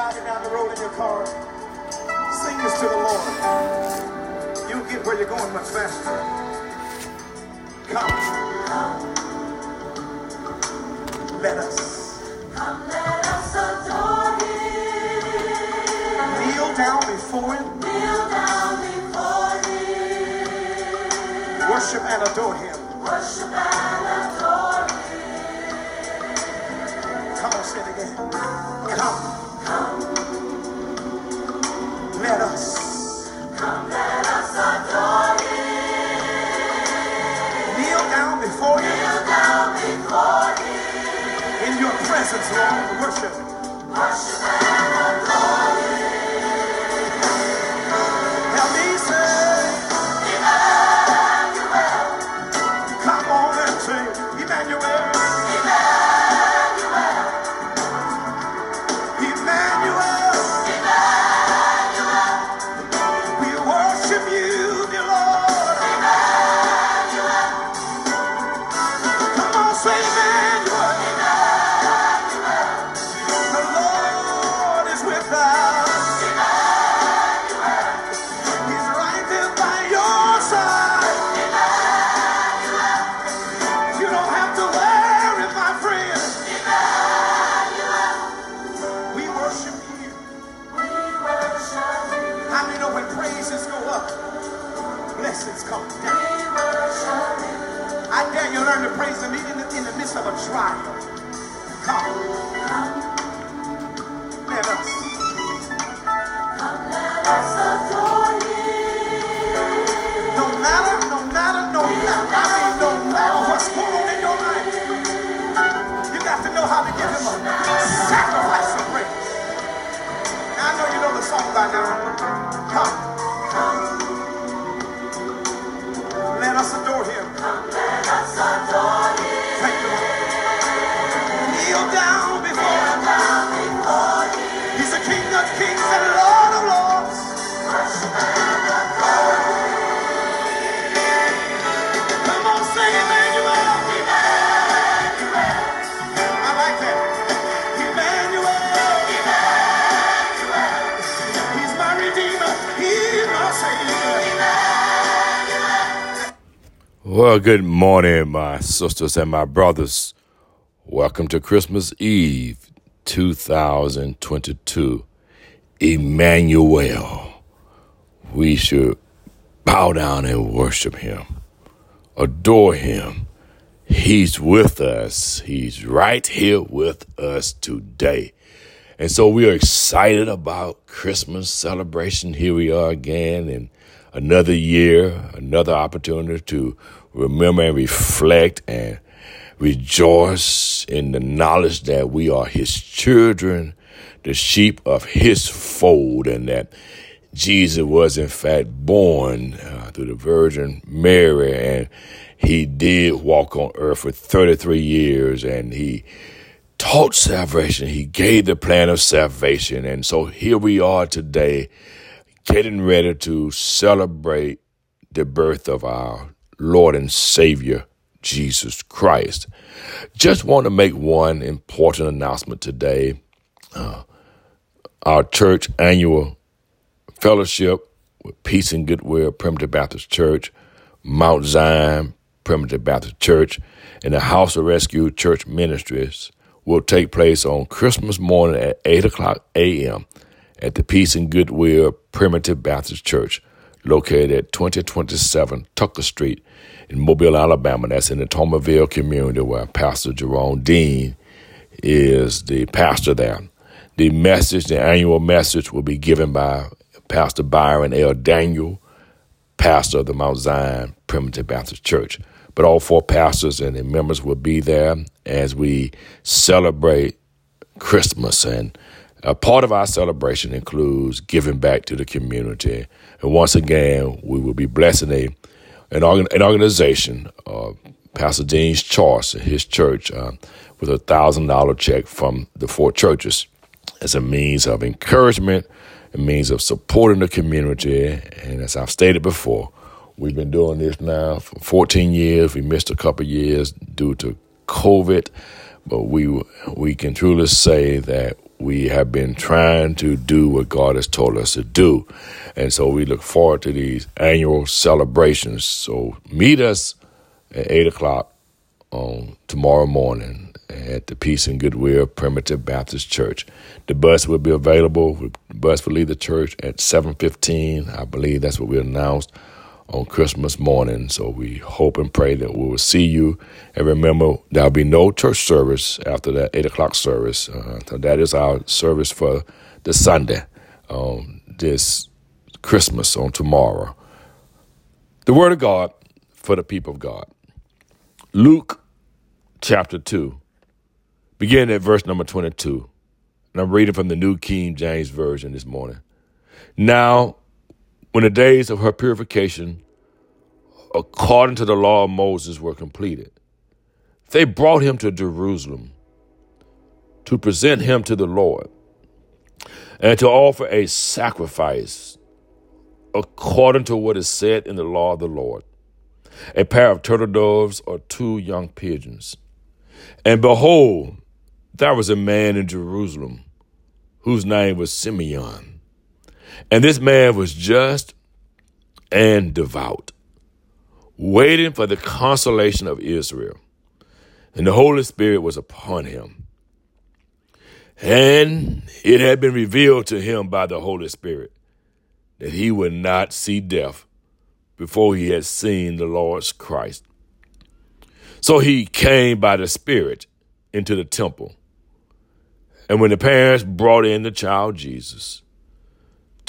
riding down the road in your car, sing this to the Lord. You'll get where you're going much faster. Come. Let us. Come, let us adore Him. Kneel down before Him. Kneel down before Him. Worship and adore Him. Worship and adore Him. Come on, say it again. Come. Come. Let us. Come, let us adore Him. Kneel down before Him. Kneel down before Him. In your presence, Lord, worship. Worship and adore Him. Help me say. Well, good morning, my sisters and my brothers. Welcome to Christmas Eve 2022. Emmanuel. We should bow down and worship Him. Adore Him. He's with us. He's right here with us today. And so we are excited about Christmas celebration. Here we are again in another year, another opportunity to remember and reflect and rejoice in the knowledge that we are His children, the sheep of His fold, and that Jesus was in fact born through the Virgin Mary, and He did walk on earth for 33 years, and He taught salvation. He gave the plan of salvation. And so here we are today getting ready to celebrate the birth of our Lord and Savior, Jesus Christ. Just want to make one important announcement today. Our church annual fellowship with Peace and Goodwill Primitive Baptist Church, Mount Zion Primitive Baptist Church, and the House of Rescue Church Ministries will take place on Christmas morning at 8 o'clock a.m. at the Peace and Goodwill Primitive Baptist Church, located at 2027 Tucker Street in Mobile, Alabama. That's in the Tomaville community where Pastor Jerome Dean is the pastor there. The message, the annual message, will be given by Pastor Byron L. Daniel, pastor of the Mount Zion Primitive Baptist Church. But all four pastors and their members will be there as we celebrate Christmas. And a part of our celebration includes giving back to the community. And once again, we will be blessing an organization, Pastor James Charles and his church, with a $1,000 check from the four churches as a means of encouragement, a means of supporting the community. And as I've stated before, we've been doing this now for 14 years. We missed a couple years due to COVID, but we can truly say that We have been trying to do what God has told us to do. And so we look forward to these annual celebrations. So meet us at 8 o'clock on tomorrow morning at the Peace and Goodwill Primitive Baptist Church. The bus will be available. The bus will leave the church at 7:15. I believe that's what we announced on Christmas morning. So we hope and pray that we will see you. And remember, there'll be no church service after that 8 o'clock service. So that is our service for the Sunday, this Christmas on tomorrow. The Word of God for the people of God. Luke chapter 2, beginning at verse number 22. And I'm reading from the New King James Version this morning. Now, when the days of her purification, according to the law of Moses, were completed, they brought him to Jerusalem to present him to the Lord and to offer a sacrifice according to what is said in the law of the Lord, a pair of turtle doves or two young pigeons. And behold, there was a man in Jerusalem whose name was Simeon. And this man was just and devout, waiting for the consolation of Israel. And the Holy Spirit was upon him. And it had been revealed to him by the Holy Spirit that he would not see death before he had seen the Lord's Christ. So he came by the Spirit into the temple. And when the parents brought in the child Jesus,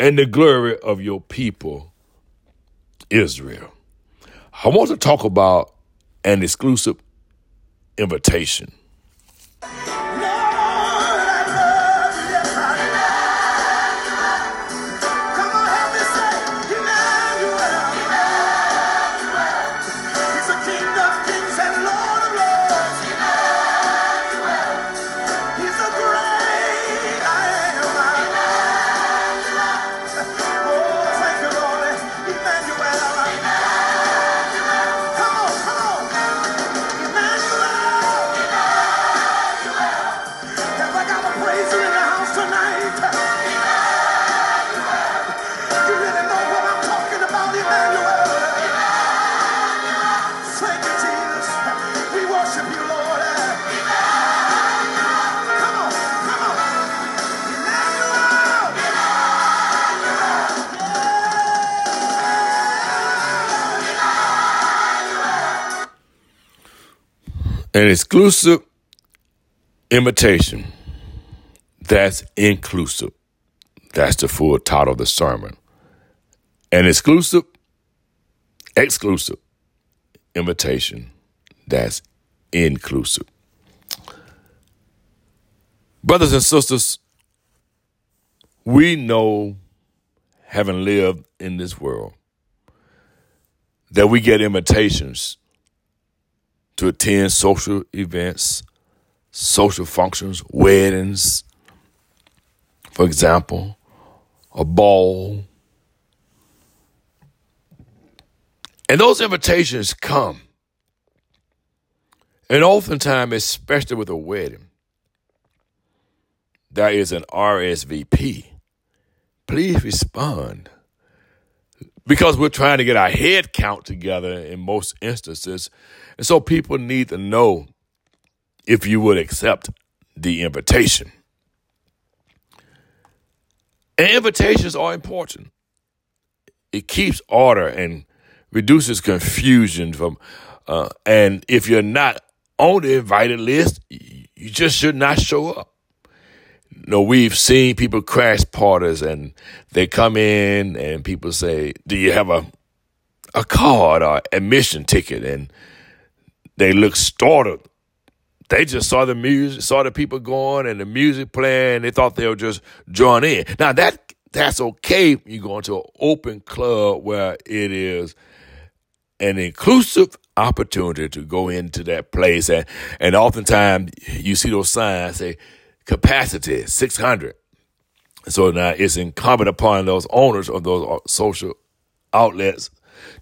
and the glory of your people, Israel. I want to talk about an exclusive invitation. An exclusive invitation. That's inclusive. That's the full title of the sermon. An exclusive invitation. That's inclusive. Brothers and sisters, we know, having lived in this world, that we get invitations to attend social events, social functions, weddings, for example, a ball. And those invitations come. And oftentimes, especially with a wedding, there is an RSVP. Please respond. Because we're trying to get our head count together in most instances. And so people need to know if you would accept the invitation. And invitations are important. It keeps order and reduces confusion from. And if you're not on the invited list, you just should not show up. No, we've seen people crash parties and they come in and people say, do you have a card or admission ticket? And they look startled They just saw the music, saw the people going and the music playing. They thought they would just join in. Now, that's okay if you go into an open club where it is an inclusive opportunity to go into that place. And oftentimes you see those signs say capacity 600. So now it's incumbent upon those owners of those social outlets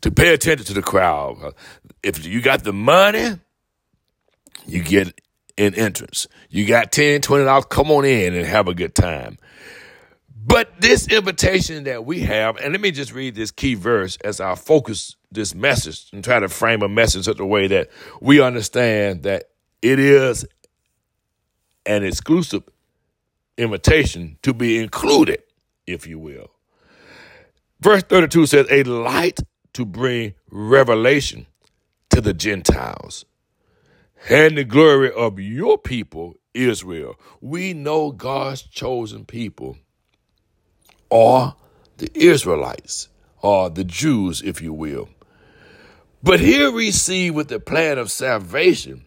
to pay attention to the crowd. If you got the money, you get an entrance. You got $10, $20, come on in and have a good time. But this invitation that we have, and let me just read this key verse as I focus this message and try to frame a message in such a way that we understand that it is an exclusive invitation to be included, if you will. Verse 32 says, a light to bring revelation to the Gentiles and the glory of your people, Israel. We know God's chosen people are the Israelites, or the Jews, if you will. But here we see with the plan of salvation,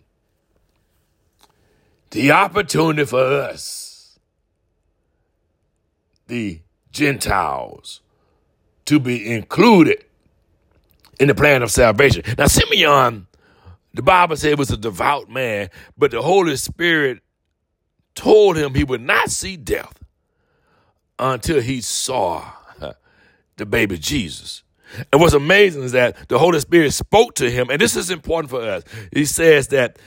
the opportunity for us, the Gentiles, to be included in the plan of salvation. Now, Simeon, the Bible said, was a devout man, but the Holy Spirit told him he would not see death until he saw the baby Jesus. And what's amazing is that the Holy Spirit spoke to him, and this is important for us. He says that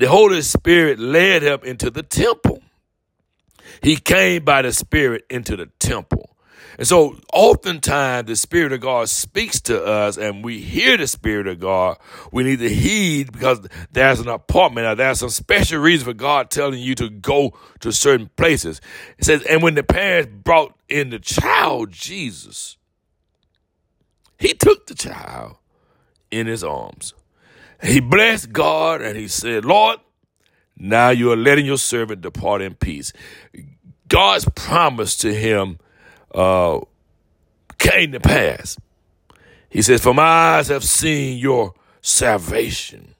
the Holy Spirit led him into the temple. He came by the Spirit into the temple. And so oftentimes the Spirit of God speaks to us and we hear the Spirit of God. We need to heed because there's an appointment or there's some special reason for God telling you to go to certain places. It says, and when the parents brought in the child Jesus, he took the child in his arms. He blessed God and he said, Lord, now you are letting your servant depart in peace. God's promise to him came to pass. He says, for my eyes have seen your salvation,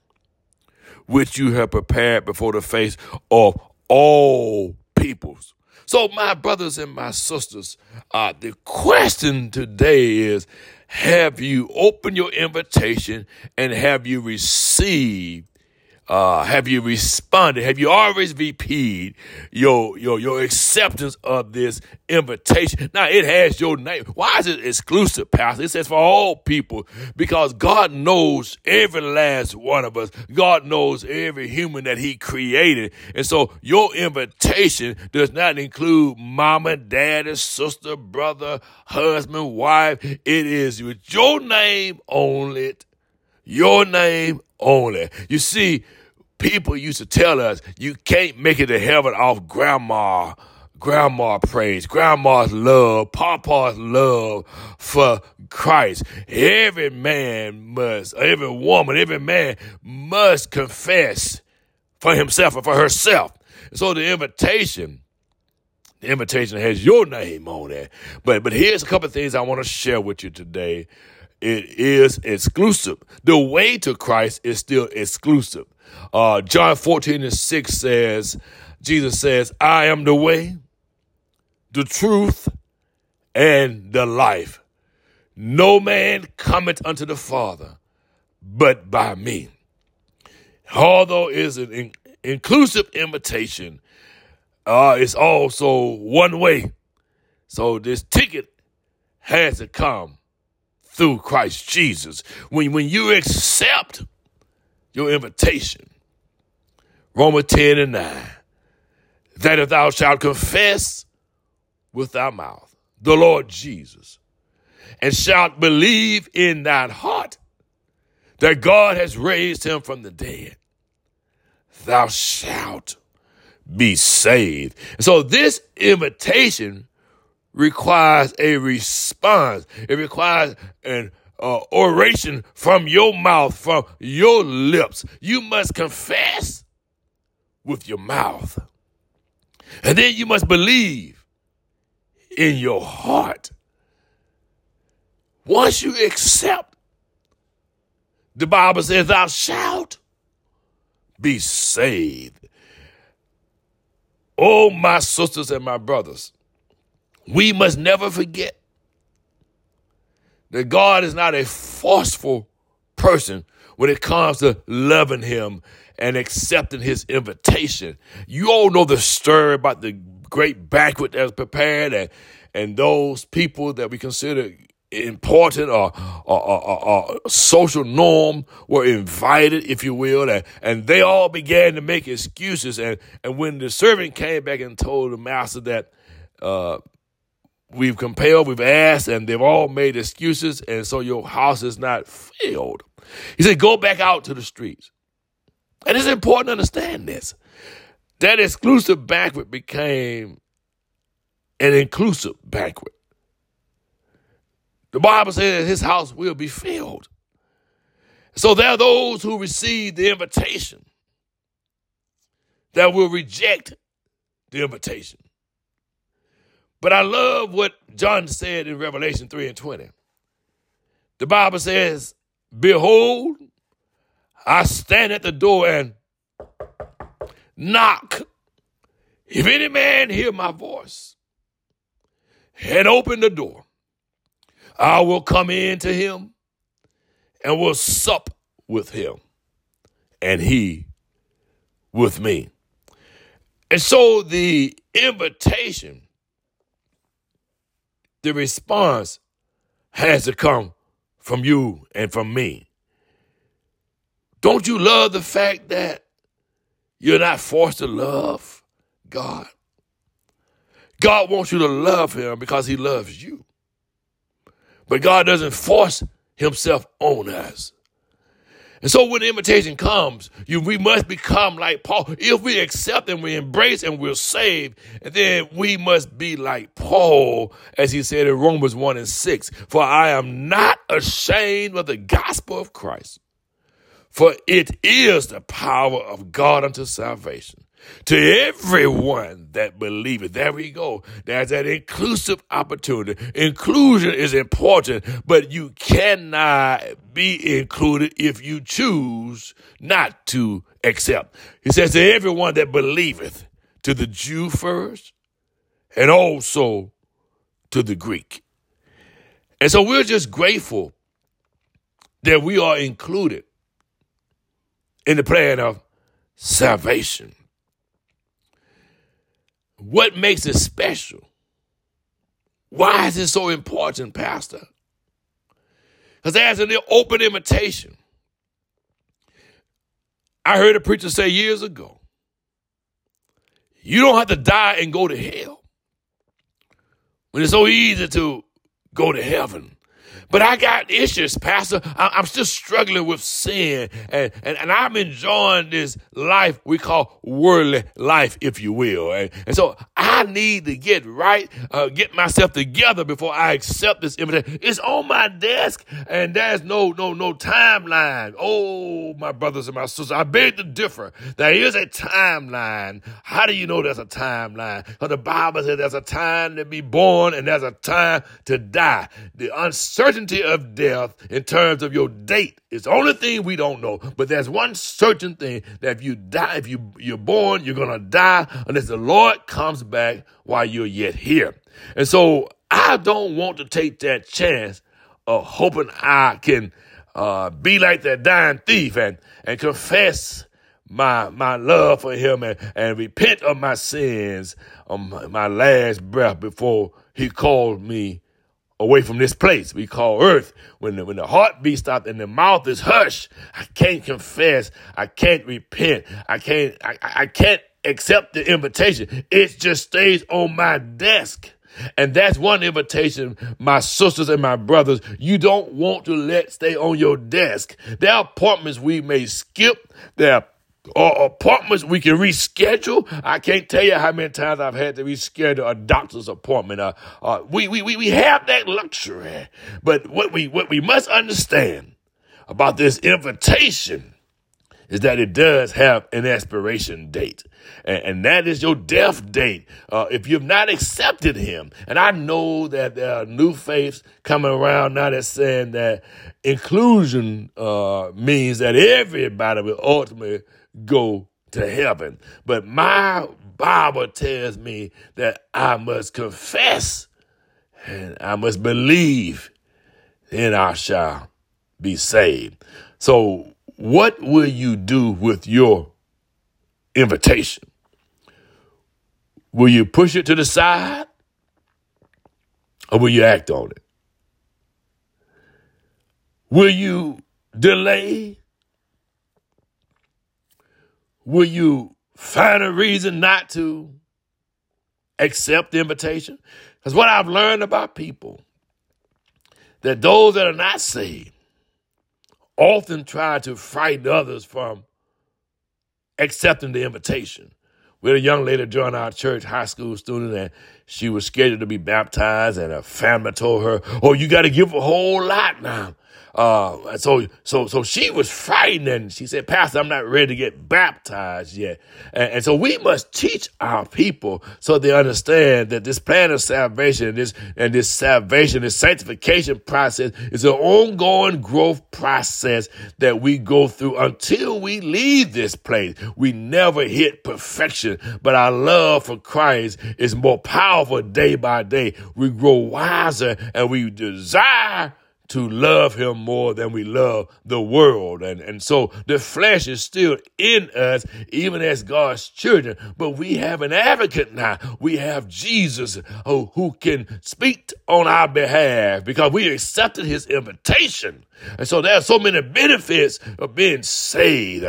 which you have prepared before the face of all peoples. So my brothers and my sisters, the question today is, have you opened your invitation and have you received? Have you responded? Have you always VP'd your acceptance of this invitation? Now, it has your name. Why is it exclusive, Pastor? It says for all people, because God knows every last one of us. God knows every human that he created. And so your invitation does not include mama, daddy, sister, brother, husband, wife. It is with your name on it. Your name only. You see, people used to tell us you can't make it to heaven off grandma praise, grandma's love, papa's love for Christ. Every man must, every woman, every man must confess for himself or for herself. So the invitation has your name on it. But here's a couple of things I want to share with you today. It is exclusive. The way to Christ is still exclusive. John 14:6 says, Jesus says, I am the way, the truth, and the life. No man cometh unto the Father but by me. Although it is an inclusive invitation, it's also one way. So this ticket has to come through Christ Jesus. When you accept your invitation, Romans 10:9, that if thou shalt confess with thy mouth the Lord Jesus, and shalt believe in thine heart that God has raised him from the dead, thou shalt be saved. So this invitation requires a response. It requires an oration from your mouth, from your lips. You must confess with your mouth. And then you must believe in your heart. Once you accept, the Bible says, thou shalt be saved. Oh, my sisters and my brothers, we must never forget that God is not a forceful person when it comes to loving him and accepting his invitation. You all know the story about the great banquet that's prepared and those people that we consider important or social norm were invited, if you will, and they all began to make excuses. And when the servant came back and told the master that we've compelled, we've asked, and they've all made excuses, and so your house is not filled. He said, go back out to the streets. And it's important to understand this. That exclusive banquet became an inclusive banquet. The Bible says that his house will be filled. So there are those who receive the invitation that will reject the invitation. But I love what John said in Revelation 3:20. The Bible says, behold, I stand at the door and knock. If any man hear my voice and open the door, I will come in to him and will sup with him and he with me. And so the invitation, the response has to come from you and from me. Don't you love the fact that you're not forced to love God? God wants you to love him because he loves you. But God doesn't force himself on us. And so when the invitation comes, we must become like Paul. If we accept and we embrace and we're saved, and then we must be like Paul, as he said in Romans 1:6, for I am not ashamed of the gospel of Christ, for it is the power of God unto salvation to everyone that believeth. There we go. There's that inclusive opportunity. Inclusion is important, but you cannot be included if you choose not to accept. He says to everyone that believeth, to the Jew first, and also to the Greek. And so we're just grateful that we are included in the plan of salvation. What makes it special? Why is it so important, Pastor? Because there's an open invitation. I heard a preacher say years ago, you don't have to die and go to hell when it's so easy to go to heaven. But I got issues, Pastor. I'm still struggling with sin, and I'm enjoying this life we call worldly life, if you will. And so I need to get right, get myself together before I accept this invitation. It's on my desk, and there's no timeline. Oh, my brothers and my sisters, I beg to differ. There is a timeline. How do you know there's a timeline? Because the Bible says there's a time to be born, and there's a time to die. The uncertainty of death in terms of your date is the only thing we don't know. But there's one certain thing, that if you die, if you're born, you're gonna die unless the Lord comes back while you're yet here. And so I don't want to take that chance of hoping I can be like that dying thief and confess my love for him and repent of my sins on my last breath before he called me away from this place we call earth. When the heartbeat stops and the mouth is hushed, I can't confess. I can't repent. I can't accept the invitation. It just stays on my desk. And that's one invitation, my sisters and my brothers, you don't want to let stay on your desk. There are appointments we may skip. There are appointments we can reschedule. I can't tell you how many times I've had to reschedule a doctor's appointment. We have that luxury. But what we must understand about this invitation is that it does have an expiration date. And that is your death date. If you've not accepted him. And I know that there are new faiths coming around now that's saying that inclusion means that everybody will ultimately go to heaven. But my Bible tells me that I must confess and I must believe, then I shall be saved. So what will you do with your invitation? Will you push it to the side or will you act on it? Will you delay? Will you find a reason not to accept the invitation? Because what I've learned about people, that those that are not saved often try to frighten others from accepting the invitation. We had a young lady join our church, high school student, and she was scheduled to be baptized, and her family told her, "Oh, you got to give a whole lot now." So she was frightened, and she said, "Pastor, I'm not ready to get baptized yet." And so we must teach our people so they understand that this plan of salvation and this salvation, this sanctification process is an ongoing growth process that we go through until we leave this place. We never hit perfection, but our love for Christ is more powerful day by day. We grow wiser and we desire to love him more than we love the world. And so the flesh is still in us, even as God's children. But we have an advocate now. We have Jesus who can speak on our behalf because we accepted his invitation. And so there are so many benefits of being saved.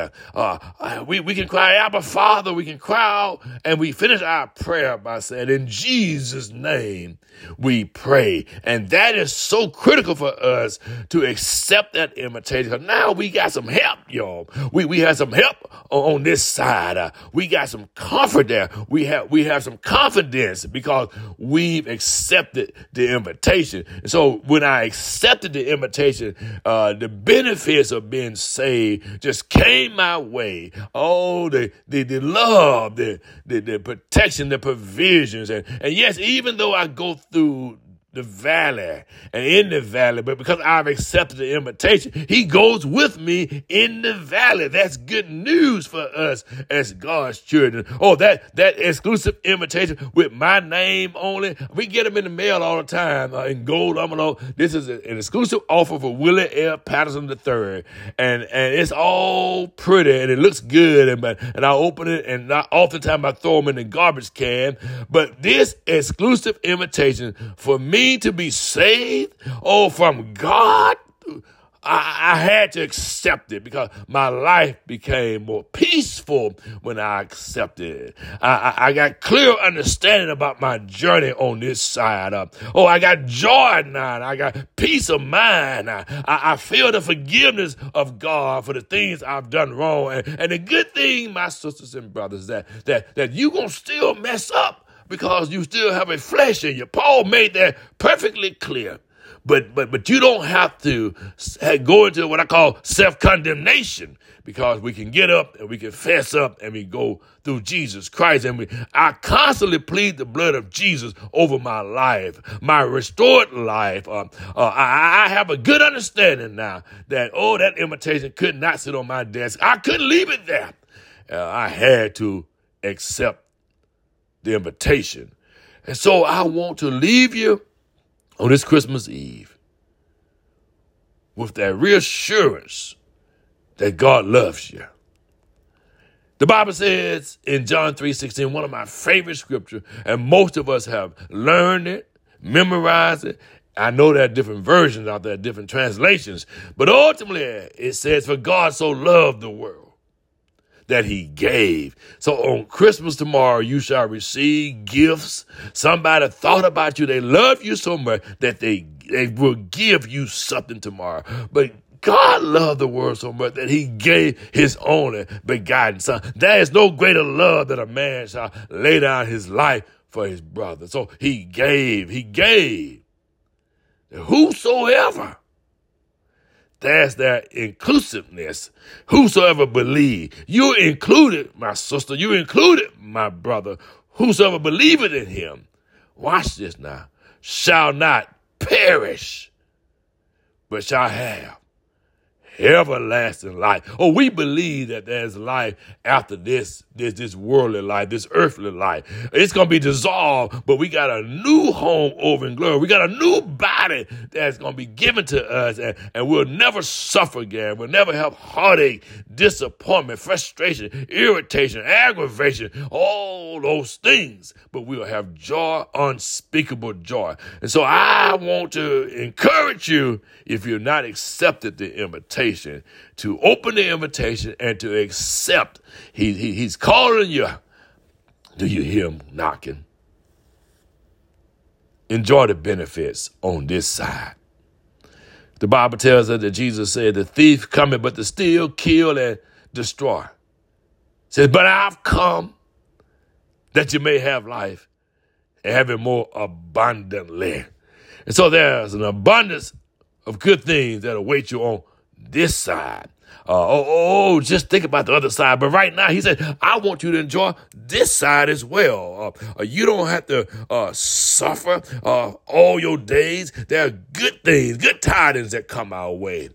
We can cry, "Abba, Father," we can cry out, and we finish our prayer by saying, "In Jesus' name we pray." And that is so critical for us to accept that invitation. Now we got some help, y'all. We have some help on this side. We got some comfort there. We have some confidence because we've accepted the invitation. And so when I accepted the invitation, the benefits of being saved just came my way. Oh, the love, the protection, the provisions. And yes, even though I go through the valley and in the valley, but because I've accepted the invitation, he goes with me in the valley. That's good news for us as God's children. Oh, that exclusive invitation with my name only. We get them in the mail all the time in gold envelope. This is an exclusive offer for Willie L. Patterson III, and it's all pretty and it looks good. And I open it, and oftentimes I throw them in the garbage can. But this exclusive invitation for me to be saved, from God, I had to accept it because my life became more peaceful when I accepted it. I got clear understanding about my journey on this side up. I got joy now. I got peace of mind. I feel the forgiveness of God for the things I've done wrong. And the good thing, my sisters and brothers, that you gonna still mess up, because you still have a flesh in you. Paul made that perfectly clear. But you don't have to go into what I call self-condemnation, because we can get up and we can fess up and we go through Jesus Christ. And I constantly plead the blood of Jesus over my life, my restored life. I have a good understanding now that, that invitation could not sit on my desk. I couldn't leave it there. I had to accept the invitation. And so I want to leave you on this Christmas Eve with that reassurance that God loves you. The Bible says in John 3:16, one of my favorite scriptures, and most of us have learned it, memorized it. I know there are different versions out there, different translations, but ultimately it says, "For God so loved the world that he gave." So on Christmas tomorrow, you shall receive gifts. Somebody thought about you. They love you so much that they will give you something tomorrow. But God loved the world so much that he gave his only begotten son. There is no greater love that a man shall lay down his life for his brother. So he gave. Whosoever. That's that inclusiveness. Whosoever believe. You're included, my sister. You're included, my brother. Whosoever believeth in him, watch this now, shall not perish, but shall have everlasting life. Oh, we believe that there's life after this worldly life, this earthly life. It's going to be dissolved, but we got a new home over in glory. We got a new body that's going to be given to us, and we'll never suffer again. We'll never have heartache, disappointment, frustration, irritation, aggravation, all those things, but we'll have joy, unspeakable joy. And so I want to encourage you, if you've not accepted the invitation, to open the invitation and to accept. He's calling you. Do you hear him knocking? Enjoy the benefits on this side. The Bible tells us that Jesus said, the thief cometh but to steal, kill, and destroy. It says, but I've come that you may have life and have it more abundantly. And so there's an abundance of good things that await you on this side. Just think about the other side. But right now, he said, I want you to enjoy this side as well. You don't have to suffer all your days. There are good things, good tidings that come our way.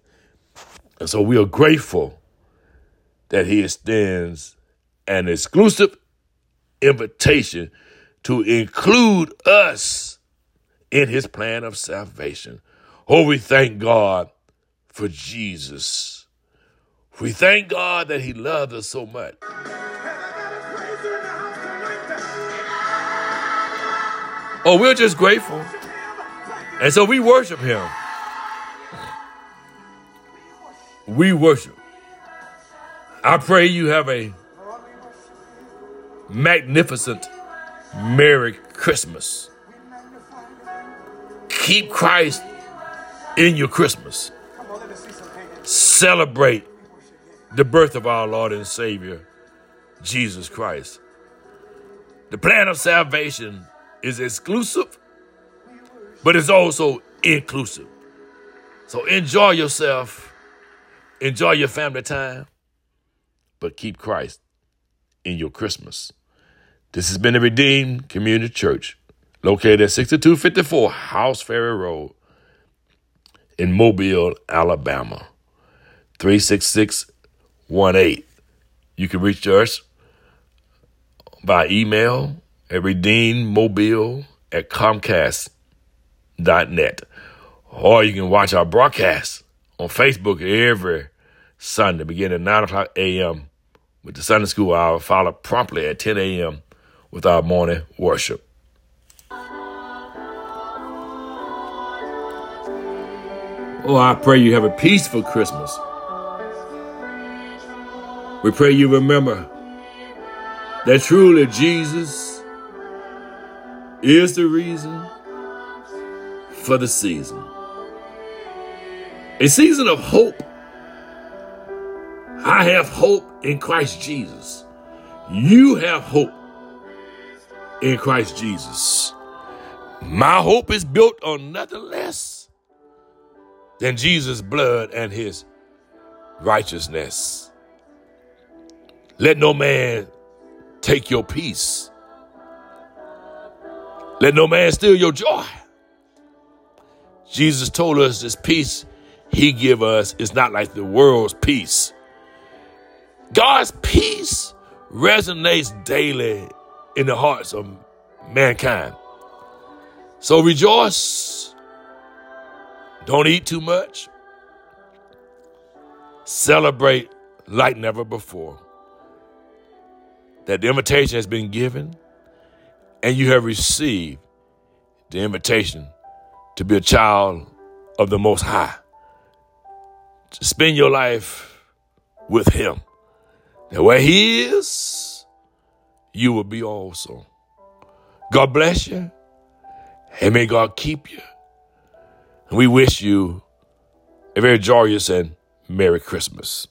And so we are grateful that he extends an exclusive invitation to include us in his plan of salvation. Oh, we thank God for Jesus. We thank God that he loved us so much. Oh, we're just grateful. And so we worship him. We worship. I pray you have a magnificent Merry Christmas. Keep Christ in your Christmas. Celebrate the birth of our Lord and Savior, Jesus Christ. The plan of salvation is exclusive, but it's also inclusive. So enjoy yourself, enjoy your family time, but keep Christ in your Christmas. This has been the Redeemed Community Church, located at 6254 House Ferry Road in Mobile, Alabama, 36618. You can reach us by email at redeemedmobile@comcast.net. Or you can watch our broadcast on Facebook every Sunday, beginning at 9 o'clock a.m. with the Sunday School Hour, followed promptly at 10 a.m. with our morning worship. Oh, I pray you have a peaceful Christmas. We pray you remember that truly Jesus is the reason for the season. A season of hope. I have hope in Christ Jesus. You have hope in Christ Jesus. My hope is built on nothing less than Jesus' blood and his righteousness. Let no man take your peace. Let no man steal your joy. Jesus told us this peace he give us is not like the world's peace. God's peace resonates daily in the hearts of mankind. So rejoice. Don't eat too much. Celebrate like never before. That the invitation has been given and you have received the invitation to be a child of the Most High. To spend your life with him. And where he is, you will be also. God bless you and may God keep you. We wish you a very joyous and Merry Christmas.